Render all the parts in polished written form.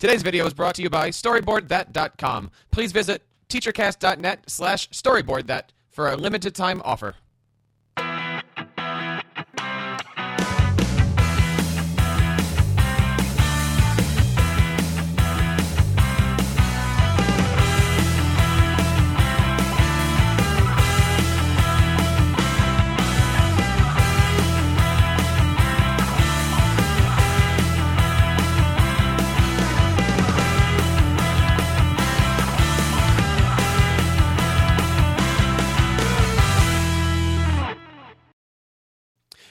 Today's video is brought to you by storyboardthat.com. Please visit teachercast.net/storyboardthat for a limited time offer.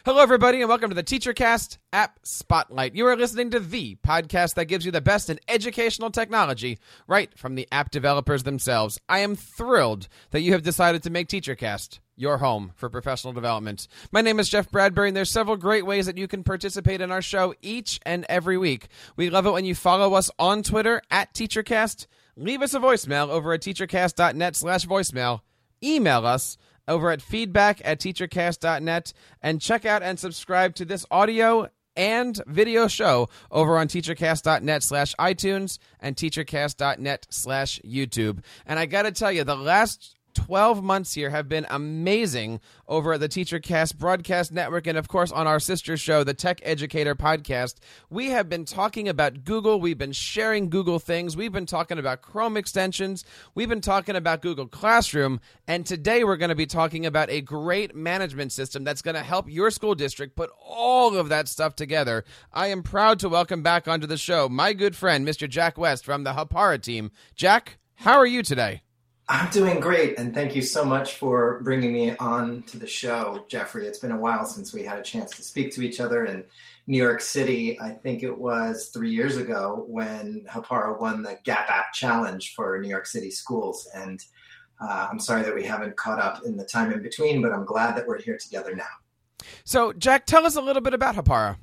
Hello, everybody, and welcome to the TeacherCast App Spotlight. You are listening to the podcast that gives you the best in educational technology right from the app developers themselves. I am thrilled that you have decided to make TeacherCast your home for professional development. My name is Jeff Bradbury, and there's several great ways that you can participate in our show each and every week. We love it when you follow us on Twitter, @TeacherCast. Leave us a voicemail over at teachercast.net/voicemail. Email us over at feedback@teachercast.net, and check out and subscribe to this audio and video show over on teachercast.net/iTunes and teachercast.net/YouTube. And I got to tell you, the last 12 months here have been amazing over at the TeacherCast Broadcast Network and, of course, on our sister show, the Tech Educator Podcast. We have been talking about Google. We've been sharing Google things. We've been talking about Chrome extensions. We've been talking about Google Classroom. And today we're going to be talking about a great management system that's going to help your school district put all of that stuff together. I am proud to welcome back onto the show my good friend, Mr. Jack West from the Hapara team. Jack, how are you today? I'm doing great, and thank you so much for bringing me on to the show, Jeffrey. It's been a while since we had a chance to speak to each other in New York City. I think it was 3 years ago when Hapara won the Gap App Challenge for New York City schools, and I'm sorry that we haven't caught up in the time in between, but I'm glad that we're here together now. So, Jack, tell us a little bit about Hapara.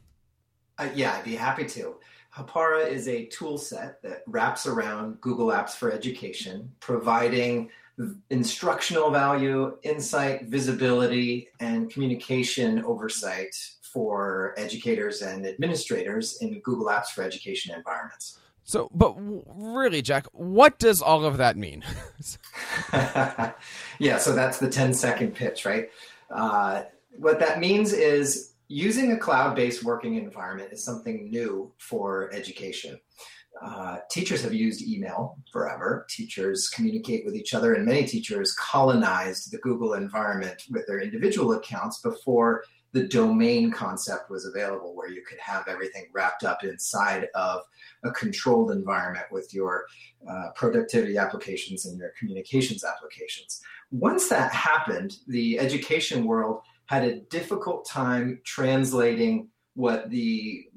I'd be happy to. Hapara is a tool set that wraps around Google Apps for Education, providing instructional value, insight, visibility, and communication oversight for educators and administrators in Google Apps for Education environments. So, but really, Jack, what does all of that mean? Yeah, so that's the 10-second pitch, right? What that means is using a cloud-based working environment is something new for education. Teachers have used email forever. Teachers communicate with each other, and many teachers colonized the Google environment with their individual accounts before the domain concept was available, where you could have everything wrapped up inside of a controlled environment with your productivity applications and your communications applications. Once that happened, the education world had a difficult time translating what the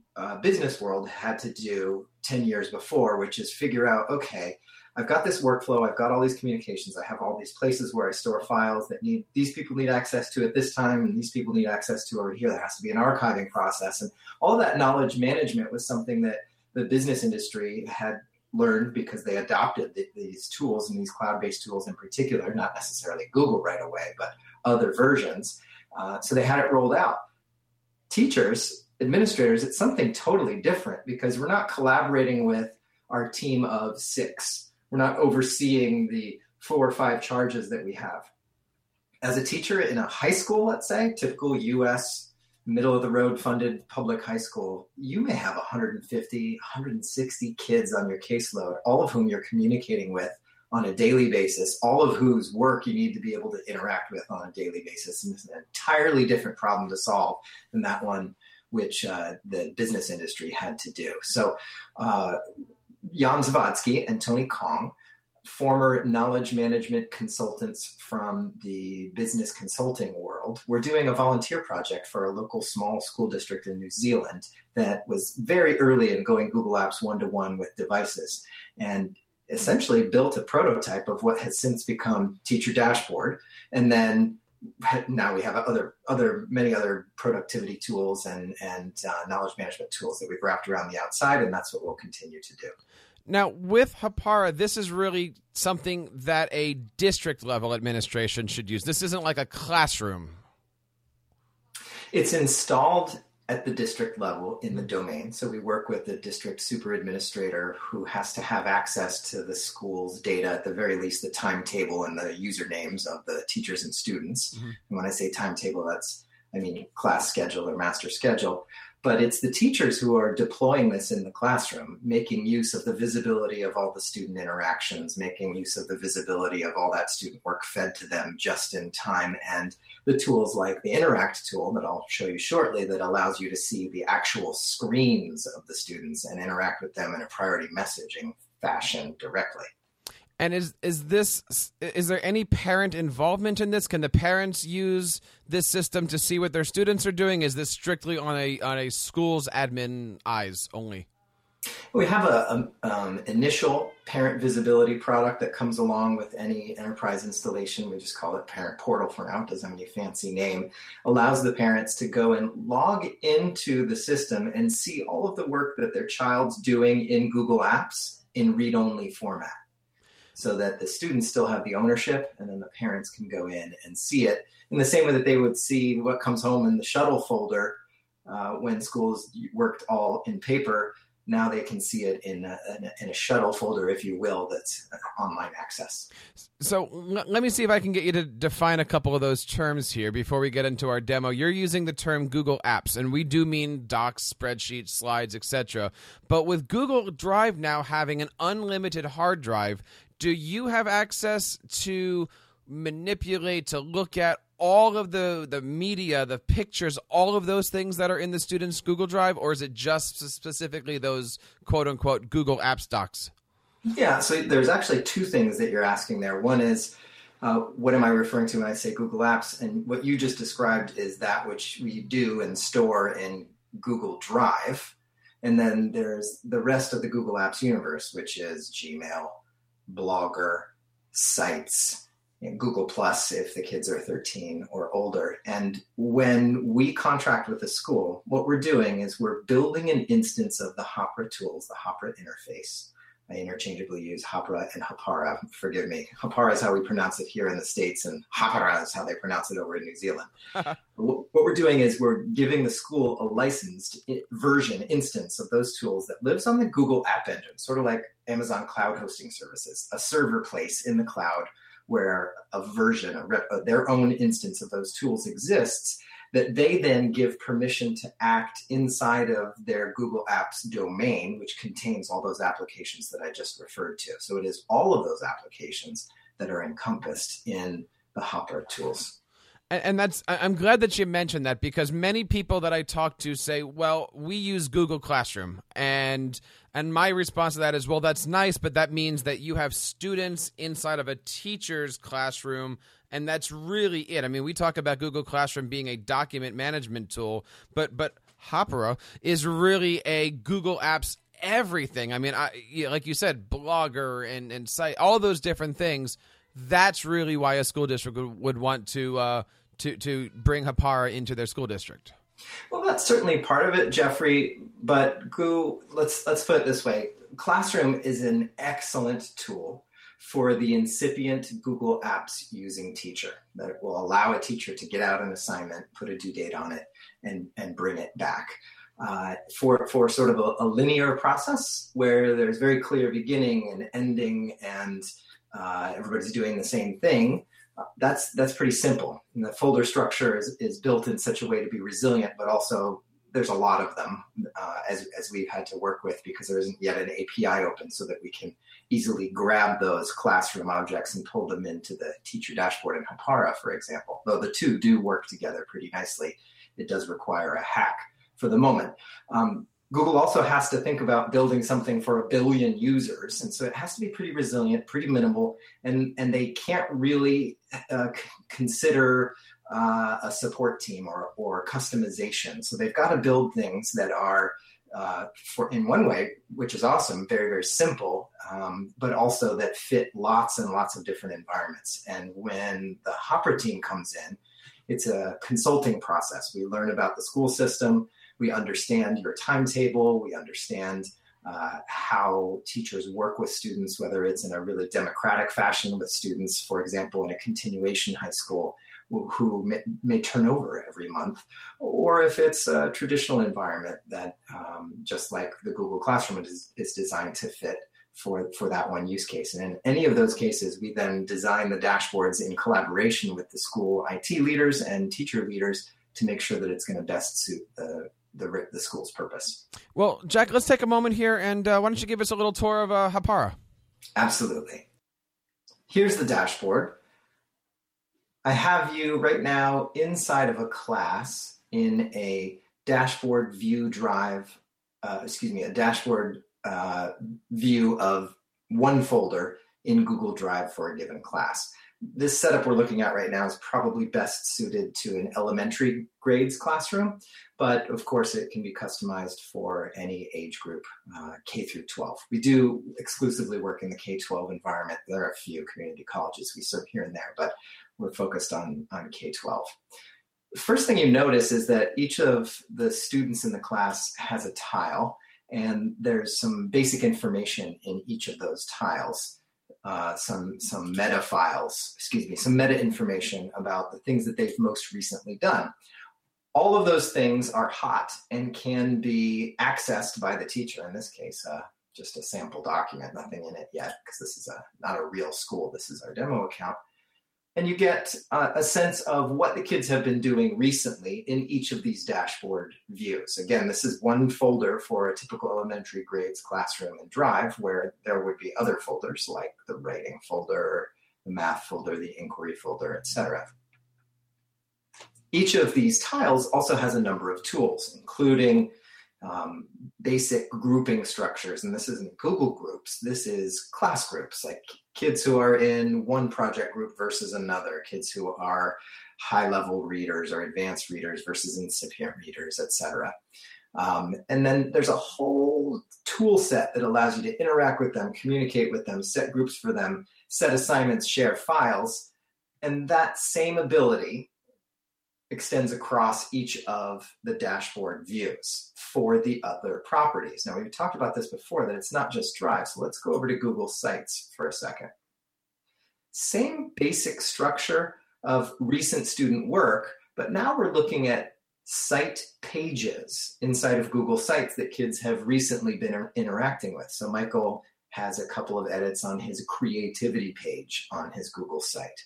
business world had to do 10 years before, which is figure out, okay, I've got this workflow, I've got all these communications, I have all these places where I store files that need these people need access to at this time, and these people need access to over here. There has to be an archiving process. And all that knowledge management was something that the business industry had learned because they adopted these tools, and these cloud-based tools in particular, not necessarily Google right away, but other versions. So they had it rolled out. Teachers, administrators, it's something totally different because we're not collaborating with our team of 6. We're not overseeing the 4 or 5 charges that we have. As a teacher in a high school, let's say, typical U.S. middle-of-the-road funded public high school, you may have 150, 160 kids on your caseload, all of whom you're communicating with on a daily basis, all of whose work you need to be able to interact with on a daily basis. And it's an entirely different problem to solve than that one which the business industry had to do. So Jan Zwadzki and Tony Kong, former knowledge management consultants from the business consulting world, were doing a volunteer project for a local small school district in New Zealand that was very early in going Google Apps one-to-one with devices, and essentially built a prototype of what has since become Teacher Dashboard. And then now we have many other productivity tools and knowledge management tools that we've wrapped around the outside, and that's what we'll continue to do. Now, with Hapara, this is really something that a district-level administration should use. This isn't like a classroom. It's installed at the district level in the domain. So we work with the district super administrator who has to have access to the school's data, at the very least the timetable and the usernames of the teachers and students. Mm-hmm. And when I say timetable, that's, I mean, class schedule or master schedule. But it's the teachers who are deploying this in the classroom, making use of the visibility of all the student interactions, making use of the visibility of all that student work fed to them just in time, and the tools like the Interact tool that I'll show you shortly that allows you to see the actual screens of the students and interact with them in a priority messaging fashion directly. And is there any parent involvement in this? Can the parents use this system to see what their students are doing? Is this strictly on a school's admin eyes only? We have an initial parent visibility product that comes along with any enterprise installation. We just call it Parent Portal for now. It doesn't have any fancy name. Allows the parents to go and log into the system and see all of the work that their child's doing in Google Apps in read-only format, so that the students still have the ownership and then the parents can go in and see it in the same way that they would see what comes home in the shuttle folder when schools worked all in paper. Now they can see it in a shuttle folder, if you will, that's online access. So let me see if I can get you to define a couple of those terms here before we get into our demo. You're using the term Google Apps, and we do mean docs, spreadsheets, slides, etc. But with Google Drive now having an unlimited hard drive, do you have access to manipulate, to look at all of the media, the pictures, all of those things that are in the student's Google Drive, or is it just specifically those quote-unquote Google Apps docs? Yeah, so there's actually two things that you're asking there. One is, what am I referring to when I say Google Apps? And what you just described is that which we do and store in Google Drive. And then there's the rest of the Google Apps universe, which is Gmail, Blogger, Sites, and Google Plus if the kids are 13 or older. And when we contract with a school, what we're doing is we're building an instance of the Hapara tools, the Hapara interface. I interchangeably use Hapara and Hapara. Forgive me. Hapara is how we pronounce it here in the States, and Hapara is how they pronounce it over in New Zealand. What we're doing is we're giving the school a licensed version, instance of those tools that lives on the Google App Engine, sort of like Amazon Cloud Hosting Services, a server place in the cloud where a version, their own instance of those tools exists, that they then give permission to act inside of their Google Apps domain, which contains all those applications that I just referred to. So it is all of those applications that are encompassed in the Hapara tools. And I'm glad that you mentioned that, because many people that I talk to say, well, we use Google Classroom. And my response to that is, well, that's nice, but that means that you have students inside of a teacher's classroom, and that's really it. I mean, we talk about Google Classroom being a document management tool, but Hapara is really a Google Apps everything. I mean, like you said, Blogger and Site, all those different things. That's really why a school district would want to bring Hapara into their school district. Well, that's certainly part of it, Jeffrey. But let's put it this way. Classroom is an excellent tool for the incipient Google Apps using teacher that will allow a teacher to get out an assignment, put a due date on it, and bring it back. For sort of a linear process where there's very clear beginning and ending and everybody's doing the same thing. That's pretty simple. And the folder structure is built in such a way to be resilient, but also there's a lot of them as we've had to work with, because there isn't yet an API open so that we can easily grab those classroom objects and pull them into the teacher dashboard in Hapara, for example. Though the two do work together pretty nicely, it does require a hack for the moment. Google also has to think about building something for 1 billion users, and so it has to be pretty resilient, pretty minimal, and they can't really consider a support team or customization. So they've got to build things that are, for in one way, which is awesome, very, very simple, but also that fit lots and lots of different environments. And when the Hapara team comes in, it's a consulting process. We learn about the school system. We understand your timetable. We understand how teachers work with students, whether it's in a really democratic fashion with students, for example, in a continuation high school, who may turn over every month, or if it's a traditional environment that just like the Google Classroom is designed to fit for that one use case. And in any of those cases, we then design the dashboards in collaboration with the school IT leaders and teacher leaders to make sure that it's going to best suit the school's purpose. Well, Jack, let's take a moment here, and why don't you give us a little tour of Hapara? Absolutely. Here's the dashboard. I have you right now inside of a class in a dashboard view view of one folder in Google Drive for a given class. This setup we're looking at right now is probably best suited to an elementary grades classroom, but of course it can be customized for any age group, K through 12. We do exclusively work in the K-12 environment. There are a few community colleges we serve here and there, but we're focused on K-12. First thing you notice is that each of the students in the class has a tile, and there's some basic information in each of those tiles. Some meta information about the things that they've most recently done. All of those things are hot and can be accessed by the teacher. In this case, just a sample document, nothing in it yet, because this is not a real school. This is our demo account. And you get a sense of what the kids have been doing recently in each of these dashboard views. Again, this is one folder for a typical elementary grades classroom and Drive, where there would be other folders like the writing folder, the math folder, the inquiry folder, etc. Each of these tiles also has a number of tools, including basic grouping structures. And this isn't Google Groups. This is class groups, like kids who are in one project group versus another, kids who are high-level readers or advanced readers versus incipient readers, etc. And then there's a whole tool set that allows you to interact with them, communicate with them, set groups for them, set assignments, share files. And that same ability extends across each of the dashboard views for the other properties. Now, we've talked about this before, that it's not just Drive, so let's go over to Google Sites for a second. Same basic structure of recent student work, but now we're looking at site pages inside of Google Sites that kids have recently been interacting with. So Michael has a couple of edits on his creativity page on his Google site.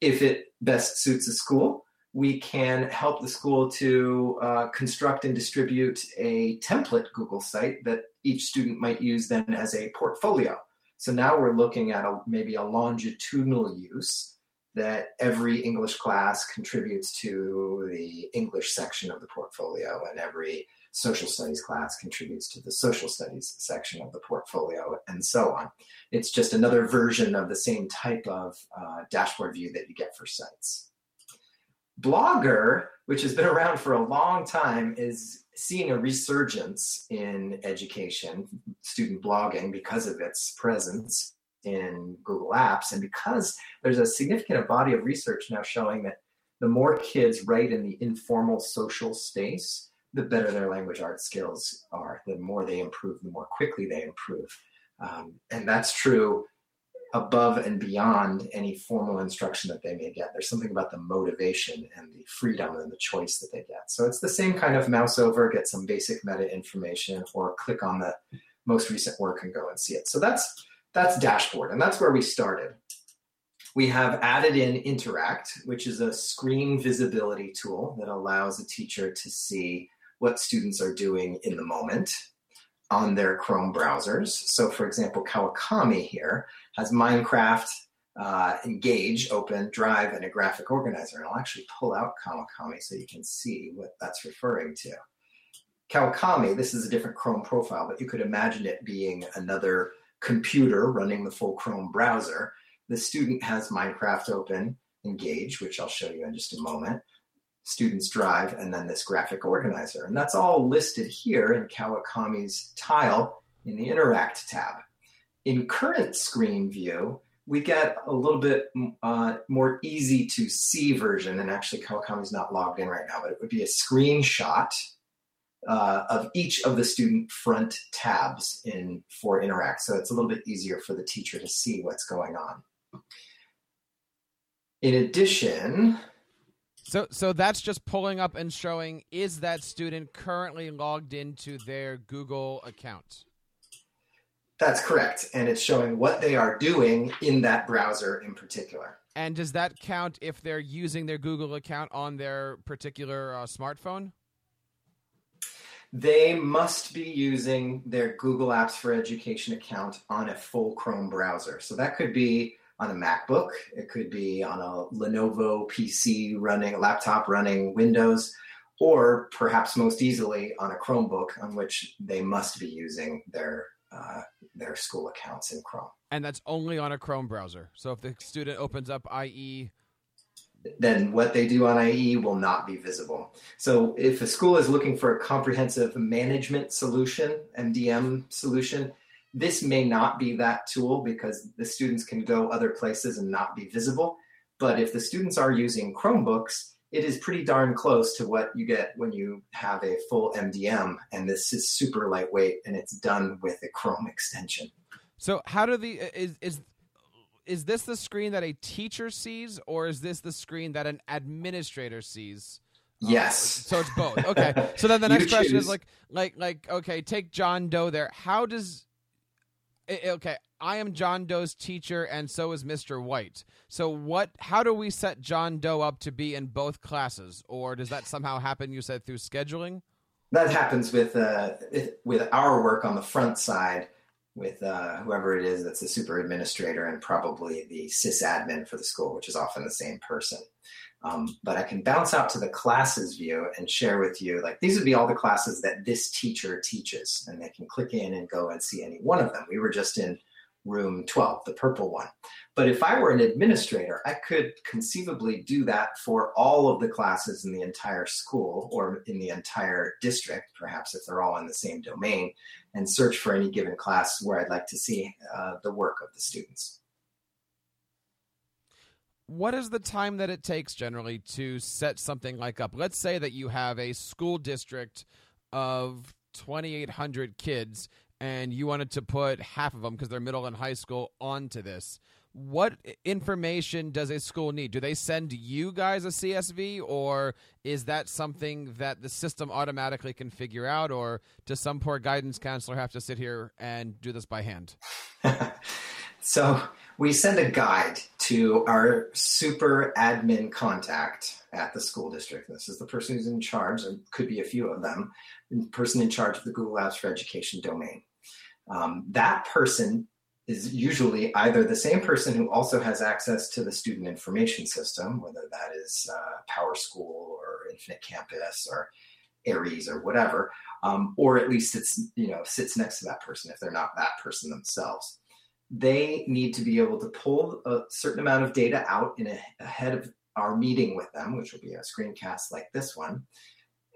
If it best suits a school, we can help the school to construct and distribute a template Google site that each student might use then as a portfolio. So now we're looking at maybe a longitudinal use that every English class contributes to the English section of the portfolio, and every social studies class contributes to the social studies section of the portfolio, and so on. It's just another version of the same type of dashboard view that you get for sites. Blogger, which has been around for a long time, is seeing a resurgence in education, student blogging, because of its presence in Google Apps, and because there's a significant body of research now showing that the more kids write in the informal social space, the better their language arts skills are. The more they improve, the more quickly they improve. And that's true above and beyond any formal instruction that they may get. There's something about the motivation and the freedom and the choice that they get. So it's the same kind of mouse over, get some basic meta information, or click on the most recent work and go and see it. So that's dashboard, and that's where we started. We have added in Interact, which is a screen visibility tool that allows a teacher to see what students are doing in the moment on their Chrome browsers. So for example, Kawakami here has Minecraft, Engage, open, Drive, and a graphic organizer. And I'll actually pull out Kawakami so you can see what that's referring to. Kawakami, this is a different Chrome profile, but you could imagine it being another computer running the full Chrome browser. The student has Minecraft open, Engage, which I'll show you in just a moment, students Drive, and then this graphic organizer. And that's all listed here in Kawakami's tile in the Interact tab. In current screen view, we get a little bit more easy to see version, and actually Kawakami's not logged in right now, but it would be a screenshot of each of the student front tabs for Interact. So it's a little bit easier for the teacher to see what's going on. In addition, So that's just pulling up and showing, is that student currently logged into their Google account? That's correct. And it's showing what they are doing in that browser in particular. And does that count if they're using their Google account on their particular smartphone? They must be using their Google Apps for Education account on a full Chrome browser. So that could be on a MacBook. It could be on a Lenovo PC running, laptop running Windows, or perhaps most easily on a Chromebook, on which they must be using their school accounts in Chrome. And that's only on a Chrome browser. So if the student opens up IE, then what they do on IE will not be visible. So if a school is looking for a comprehensive management solution, MDM solution, this may not be that tool because the students can go other places and not be visible. But if the students are using Chromebooks, it is pretty darn close to what you get when you have a full MDM, and this is super lightweight, and it's done with a Chrome extension. So how do the is this the screen that a teacher sees, or is this the screen that an administrator sees? Yes. So it's both. Okay. So then the next question is like okay, take John Doe there. How does okay, I am John Doe's teacher, and so is Mr. White. So how do we set John Doe up to be in both classes? Or does that somehow happen, you said, through scheduling? That happens with our work on the front side with whoever it is that's the super administrator and probably the sysadmin for the school, which is often the same person. But I can bounce out to the classes view and share with you, like, these would be all the classes that this teacher teaches, and they can click in and go and see any one of them. We were just in room 12, the purple one. But if I were an administrator, I could conceivably do that for all of the classes in the entire school or in the entire district, perhaps if they're all in the same domain, and search for any given class where I'd like to see the work of the students. What is the time that it takes generally to set something like up? Let's say that you have a school district of 2,800 kids and you wanted to put half of them, because they're middle and high school, onto this. What information does a school need? Do they send you guys a CSV, or is that something that the system automatically can figure out, or does some poor guidance counselor have to sit here and do this by hand? So we send a guide to our super admin contact at the school district. This is the person who's in charge, and could be a few of them, the person in charge of the Google Apps for Education domain. That person is usually either the same person who also has access to the student information system, whether that is PowerSchool or Infinite Campus or Aries or whatever, or at least it's, sits next to that person if they're not that person themselves. They need to be able to pull a certain amount of data out ahead of our meeting with them, which will be a screencast like this one,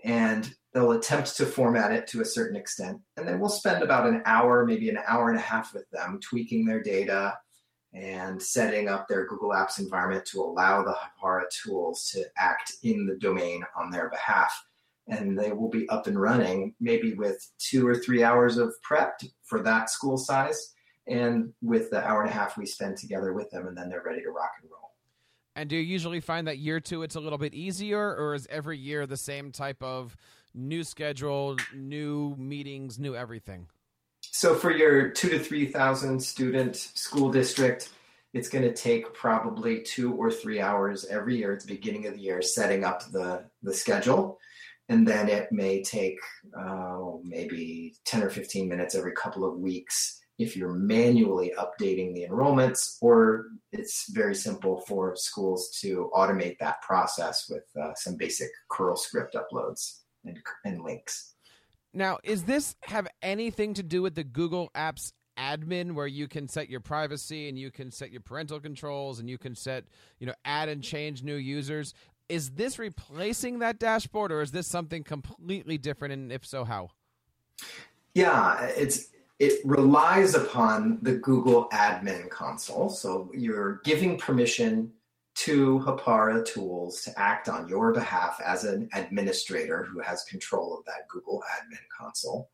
and they'll attempt to format it to a certain extent. And then we'll spend about an hour, maybe an hour and a half with them, tweaking their data and setting up their Google Apps environment to allow the Hapara tools to act in the domain on their behalf. And they will be up and running maybe with 2 or 3 hours of prep for that school size, and with the hour and a half we spend together with them, and then they're ready to rock and roll. And do you usually find that year two it's a little bit easier, or is every year the same type of new schedule, new meetings, new everything? So for your 2,000 to 3,000 student school district, it's going to take probably 2 or 3 hours every year at the beginning of the year setting up the schedule. And then it may take maybe 10 or 15 minutes every couple of weeks if you're manually updating the enrollments, or it's very simple for schools to automate that process with some basic curl script uploads and links. Now, is this have anything to do with the Google Apps admin, where you can set your privacy and you can set your parental controls and you can set, add and change new users? Is this replacing that dashboard, or is this something completely different? And if so, how? Yeah, it relies upon the Google admin console. So you're giving permission to Hapara tools to act on your behalf as an administrator who has control of that Google admin console.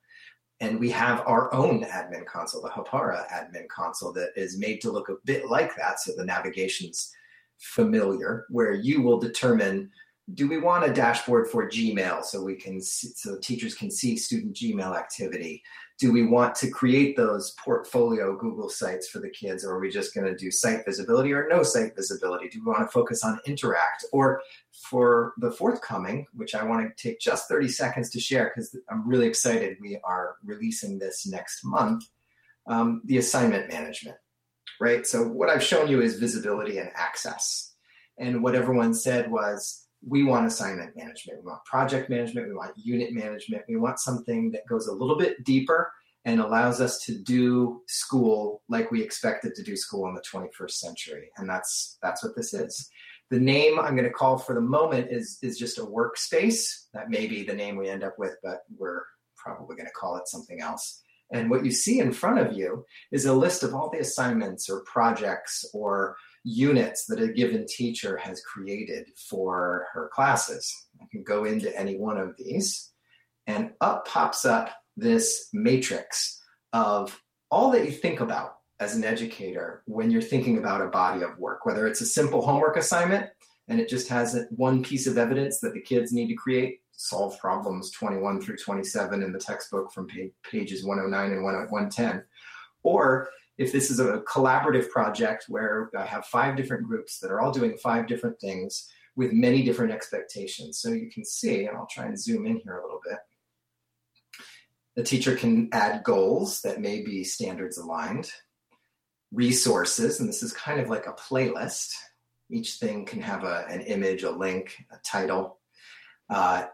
And we have our own admin console, the Hapara admin console, that is made to look a bit like that. So the navigation's familiar, where you will determine do we want a dashboard for Gmail so we can see, so teachers can see student Gmail activity? Do we want to create those portfolio Google sites for the kids, or are we just going to do site visibility or no site visibility? Do we want to focus on interact? Or for the forthcoming, which I want to take just 30 seconds to share because I'm really excited, we are releasing this next month, the assignment management, right? So what I've shown you is visibility and access. And what everyone said was, we want assignment management, we want project management, we want unit management, we want something that goes a little bit deeper and allows us to do school like we expected to do school in the 21st century. And that's what this is. The name I'm going to call for the moment is just a workspace. That may be the name we end up with, but we're probably going to call it something else. And what you see in front of you is a list of all the assignments or projects or units that a given teacher has created for her classes. I can go into any one of these, and up pops up this matrix of all that you think about as an educator when you're thinking about a body of work, whether it's a simple homework assignment and it just has one piece of evidence that the kids need to create, solve problems 21 through 27 in the textbook from pages 109 and 110, or if this is a collaborative project where I have 5 different groups that are all doing 5 different things with many different expectations. So you can see, and I'll try and zoom in here a little bit, the teacher can add goals that may be standards aligned, resources, and this is kind of like a playlist. Each thing can have an image, a link, a title,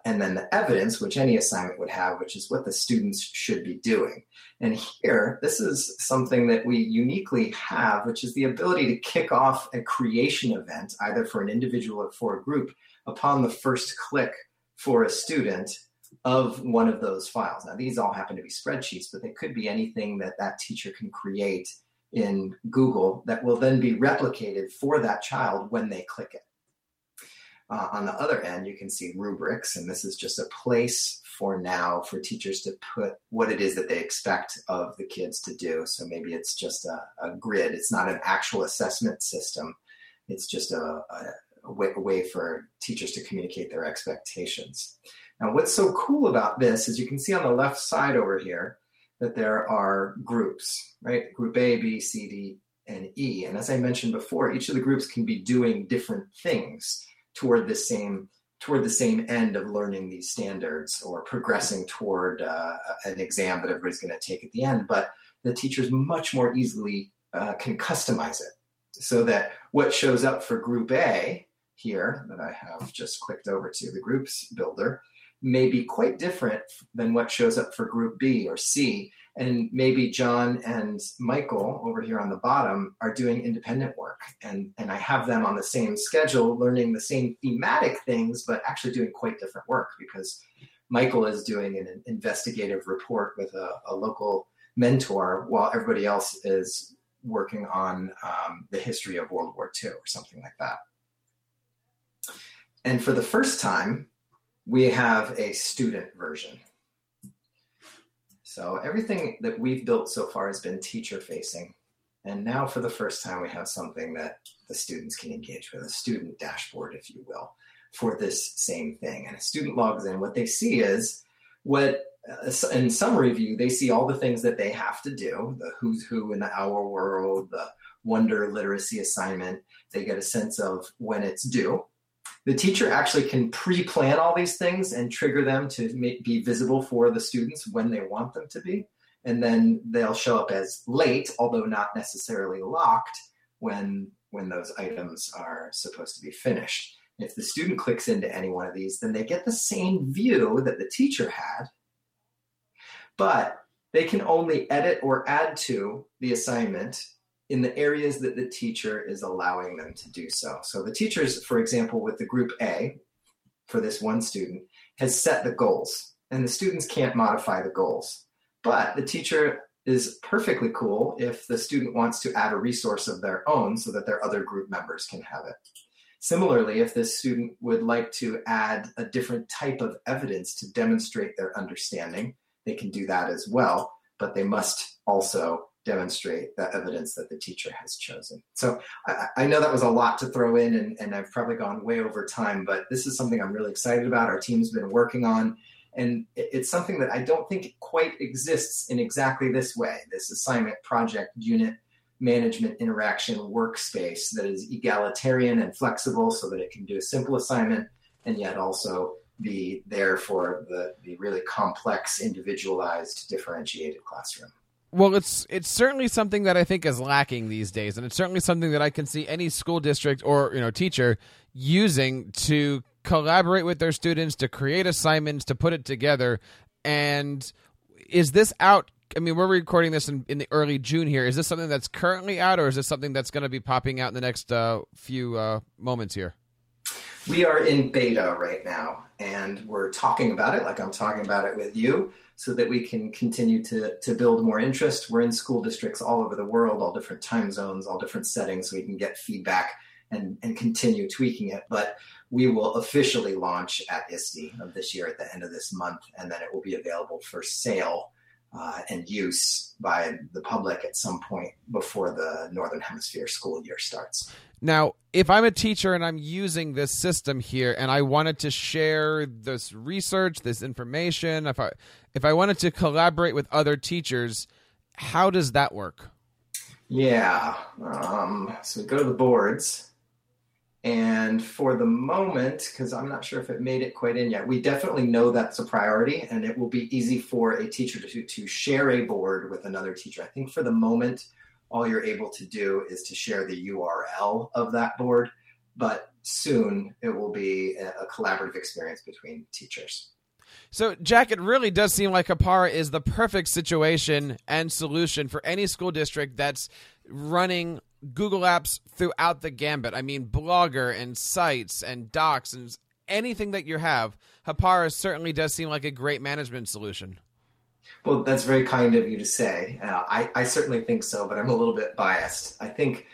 and then the evidence, which any assignment would have, which is what the students should be doing. And here, this is something that we uniquely have, which is the ability to kick off a creation event, either for an individual or for a group, upon the first click for a student of one of those files. Now, these all happen to be spreadsheets, but they could be anything that that teacher can create in Google that will then be replicated for that child when they click it. On the other end, you can see rubrics, and this is just a place for now for teachers to put what it is that they expect of the kids to do. So maybe it's just a grid. It's not an actual assessment system. It's just a way for teachers to communicate their expectations. Now, what's so cool about this is you can see on the left side over here that there are groups, right? Group A, B, C, D, and E. And as I mentioned before, each of the groups can be doing different things toward the same end of learning these standards or progressing toward an exam that everybody's going to take at the end. But the teachers much more easily can customize it so that what shows up for Group A here that I have just clicked over to the Groups Builder may be quite different than what shows up for Group B or C. And maybe John and Michael over here on the bottom are doing independent work. And I have them on the same schedule, learning the same thematic things, but actually doing quite different work because Michael is doing an investigative report with a local mentor while everybody else is working on the history of World War II or something like that. And for the first time, we have a student version. So everything that we've built so far has been teacher-facing. And now for the first time, we have something that the students can engage with, a student dashboard, if you will, for this same thing. And a student logs in. What they see is in some review, they see all the things that they have to do, the who's who in the our world, the wonder literacy assignment. They get a sense of when it's due. The teacher actually can pre-plan all these things and trigger them to be visible for the students when they want them to be. And then they'll show up as late, although not necessarily locked, when those items are supposed to be finished. If the student clicks into any one of these, then they get the same view that the teacher had, but they can only edit or add to the assignment in the areas that the teacher is allowing them to do so. So the teachers, for example, with the Group A, for this one student, has set the goals, and the students can't modify the goals. But the teacher is perfectly cool if the student wants to add a resource of their own so that their other group members can have it. Similarly, if this student would like to add a different type of evidence to demonstrate their understanding, they can do that as well, but they must also demonstrate the evidence that the teacher has chosen. So I know that was a lot to throw in, and I've probably gone way over time, but this is something I'm really excited about. Our team's been working on, and it's something that I don't think quite exists in exactly this way, this assignment, project, unit, management, interaction, workspace that is egalitarian and flexible so that it can do a simple assignment and yet also be there for the really complex, individualized, differentiated classroom. Well, it's certainly something that I think is lacking these days, and it's certainly something that I can see any school district or, you know, teacher using to collaborate with their students, to create assignments, to put it together. And is this out? I mean, we're recording this in the early June here. Is this something that's currently out, or is this something that's going to be popping out in the next few moments here? We are in beta right now, and we're talking about it like I'm talking about it with you so that we can continue to build more interest. We're in school districts all over the world, all different time zones, all different settings, so we can get feedback and continue tweaking it. But we will officially launch at ISTE of this year at the end of this month, and then it will be available for sale and use by the public at some point before the Northern Hemisphere school year starts. Now, if I'm a teacher and I'm using this system here and I wanted to share this research, this information, if I wanted to collaborate with other teachers, how does that work? Yeah. So we go to the boards, and for the moment, because I'm not sure if it made it quite in yet, we definitely know that's a priority, and it will be easy for a teacher to share a board with another teacher. I think for the moment, all you're able to do is to share the URL of that board, but soon it will be a collaborative experience between teachers. So, Jack, it really does seem like Hapara is the perfect situation and solution for any school district that's running Google Apps throughout the gambit. I mean, Blogger and Sites and Docs and anything that you have, Hapara certainly does seem like a great management solution. Well, that's very kind of you to say. I certainly think so, but I'm a little bit biased. I think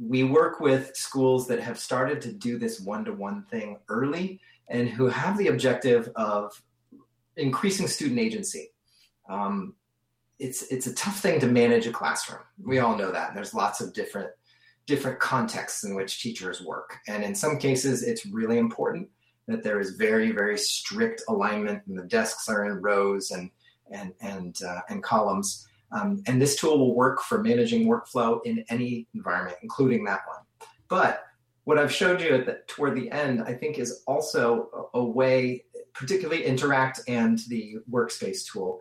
we work with schools that have started to do this one-to-one thing early and who have the objective of increasing student agency. It's a tough thing to manage a classroom. We all know that. And there's lots of different contexts in which teachers work. And in some cases, it's really important that there is very, very strict alignment, and the desks are in rows and columns. And this tool will work for managing workflow in any environment, including that one. But what I've showed you toward the end, I think, is also a way, particularly Interact and the Workspace tool.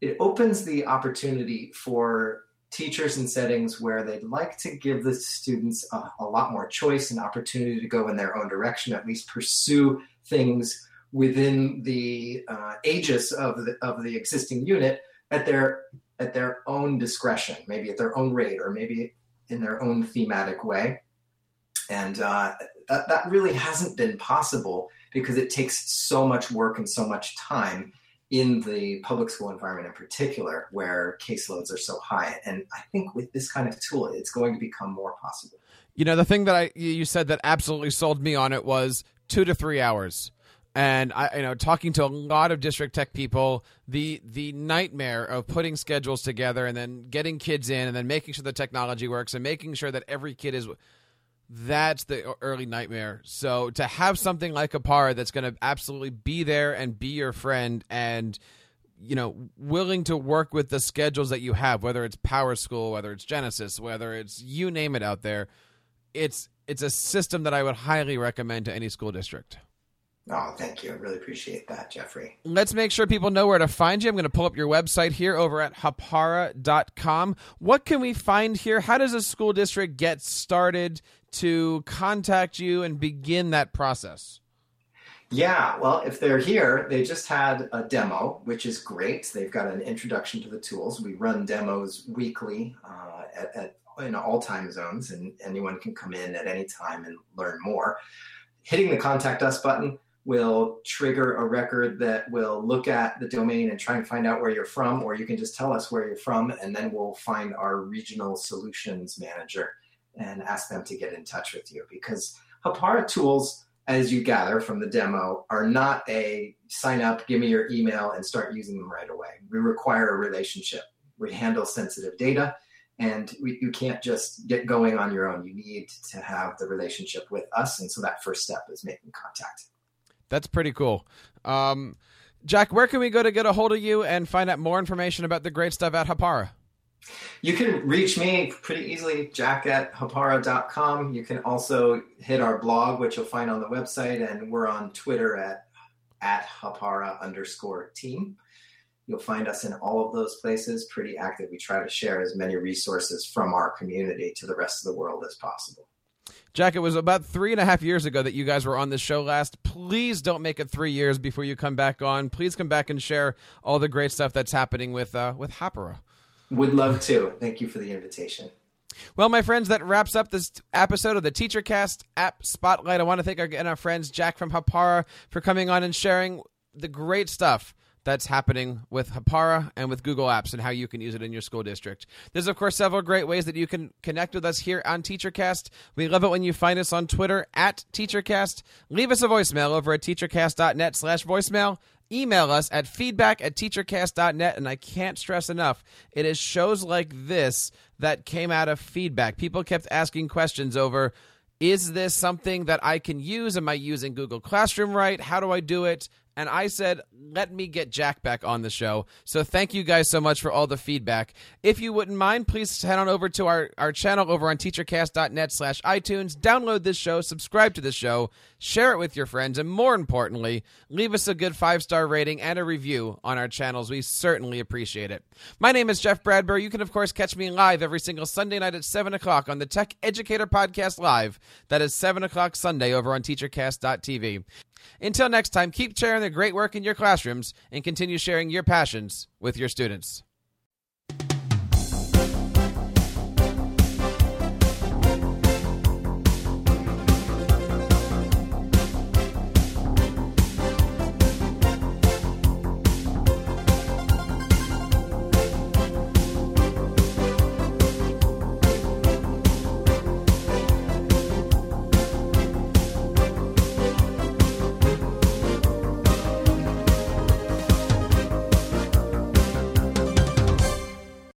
It opens the opportunity for teachers in settings where they'd like to give the students a lot more choice and opportunity to go in their own direction, at least pursue things within the aegis of the existing unit at their own discretion, maybe at their own rate or maybe in their own thematic way. And that really hasn't been possible because it takes so much work and so much time in the public school environment in particular, where caseloads are so high. And I think with this kind of tool, it's going to become more possible. You know, the thing that you said that absolutely sold me on it was 2 to 3 hours. And talking to a lot of district tech people, the nightmare of putting schedules together and then getting kids in and then making sure the technology works and making sure that every kid is... That's the early nightmare. So to have something like Hapara that's going to absolutely be there and be your friend and, you know, willing to work with the schedules that you have, whether it's PowerSchool, whether it's Genesis, whether it's you name it out there, it's a system that I would highly recommend to any school district. Oh, thank you. I really appreciate that, Jeffrey. Let's make sure people know where to find you. I'm going to pull up your website here over at hapara.com. What can we find here? How does a school district get started to contact you and begin that process? Yeah, well, if they're here, they just had a demo, which is great. They've got an introduction to the tools. We run demos weekly in all time zones, and anyone can come in at any time and learn more. Hitting the Contact Us button will trigger a record that will look at the domain and try and find out where you're from, or you can just tell us where you're from, and then we'll find our regional solutions manager and ask them to get in touch with you. Because Hapara tools, as you gather from the demo, are not a sign up, give me your email, and start using them right away. We require a relationship. we handle sensitive data, and you can't just get going on your own. You need to have the relationship with us, and so that first step is making contact. That's pretty cool. Jack, where can we go to get a hold of you and find out more information about the great stuff at Hapara? You can reach me pretty easily, Jack at Hapara.com. You can also hit our blog, which you'll find on the website, and we're on Twitter at Hapara_team. You'll find us in all of those places, pretty active. We try to share as many resources from our community to the rest of the world as possible. Jack, it was about 3.5 years ago that you guys were on this show last. Please don't make it 3 years before you come back on. Please come back and share all the great stuff that's happening with Hapara. Would love to. Thank you for the invitation. Well, my friends, that wraps up this episode of the TeacherCast App Spotlight. I want to thank again our friends Jack from Hapara for coming on and sharing the great stuff that's happening with Hapara and with Google Apps and how you can use it in your school district. There's, of course, several great ways that you can connect with us here on TeacherCast. We love it when you find us on Twitter at TeacherCast. Leave us a voicemail over at teachercast.net/voicemail. Email us at feedback@teachercast.net. And I can't stress enough, it is shows like this that came out of feedback. People kept asking questions over, is this something that I can use? Am I using Google Classroom right? How do I do it? And I said, let me get Jack back on the show. So thank you guys so much for all the feedback. If you wouldn't mind, please head on over to our channel over on teachercast.net/iTunes. Download this show, subscribe to the show, share it with your friends, and more importantly, leave us a good 5-star rating and a review on our channels. We certainly appreciate it. My name is Jeff Bradbury. You can, of course, catch me live every single Sunday night at 7 o'clock on the Tech Educator Podcast Live. That is 7 o'clock Sunday over on teachercast.tv. Until next time, keep sharing the great work in your classrooms and continue sharing your passions with your students.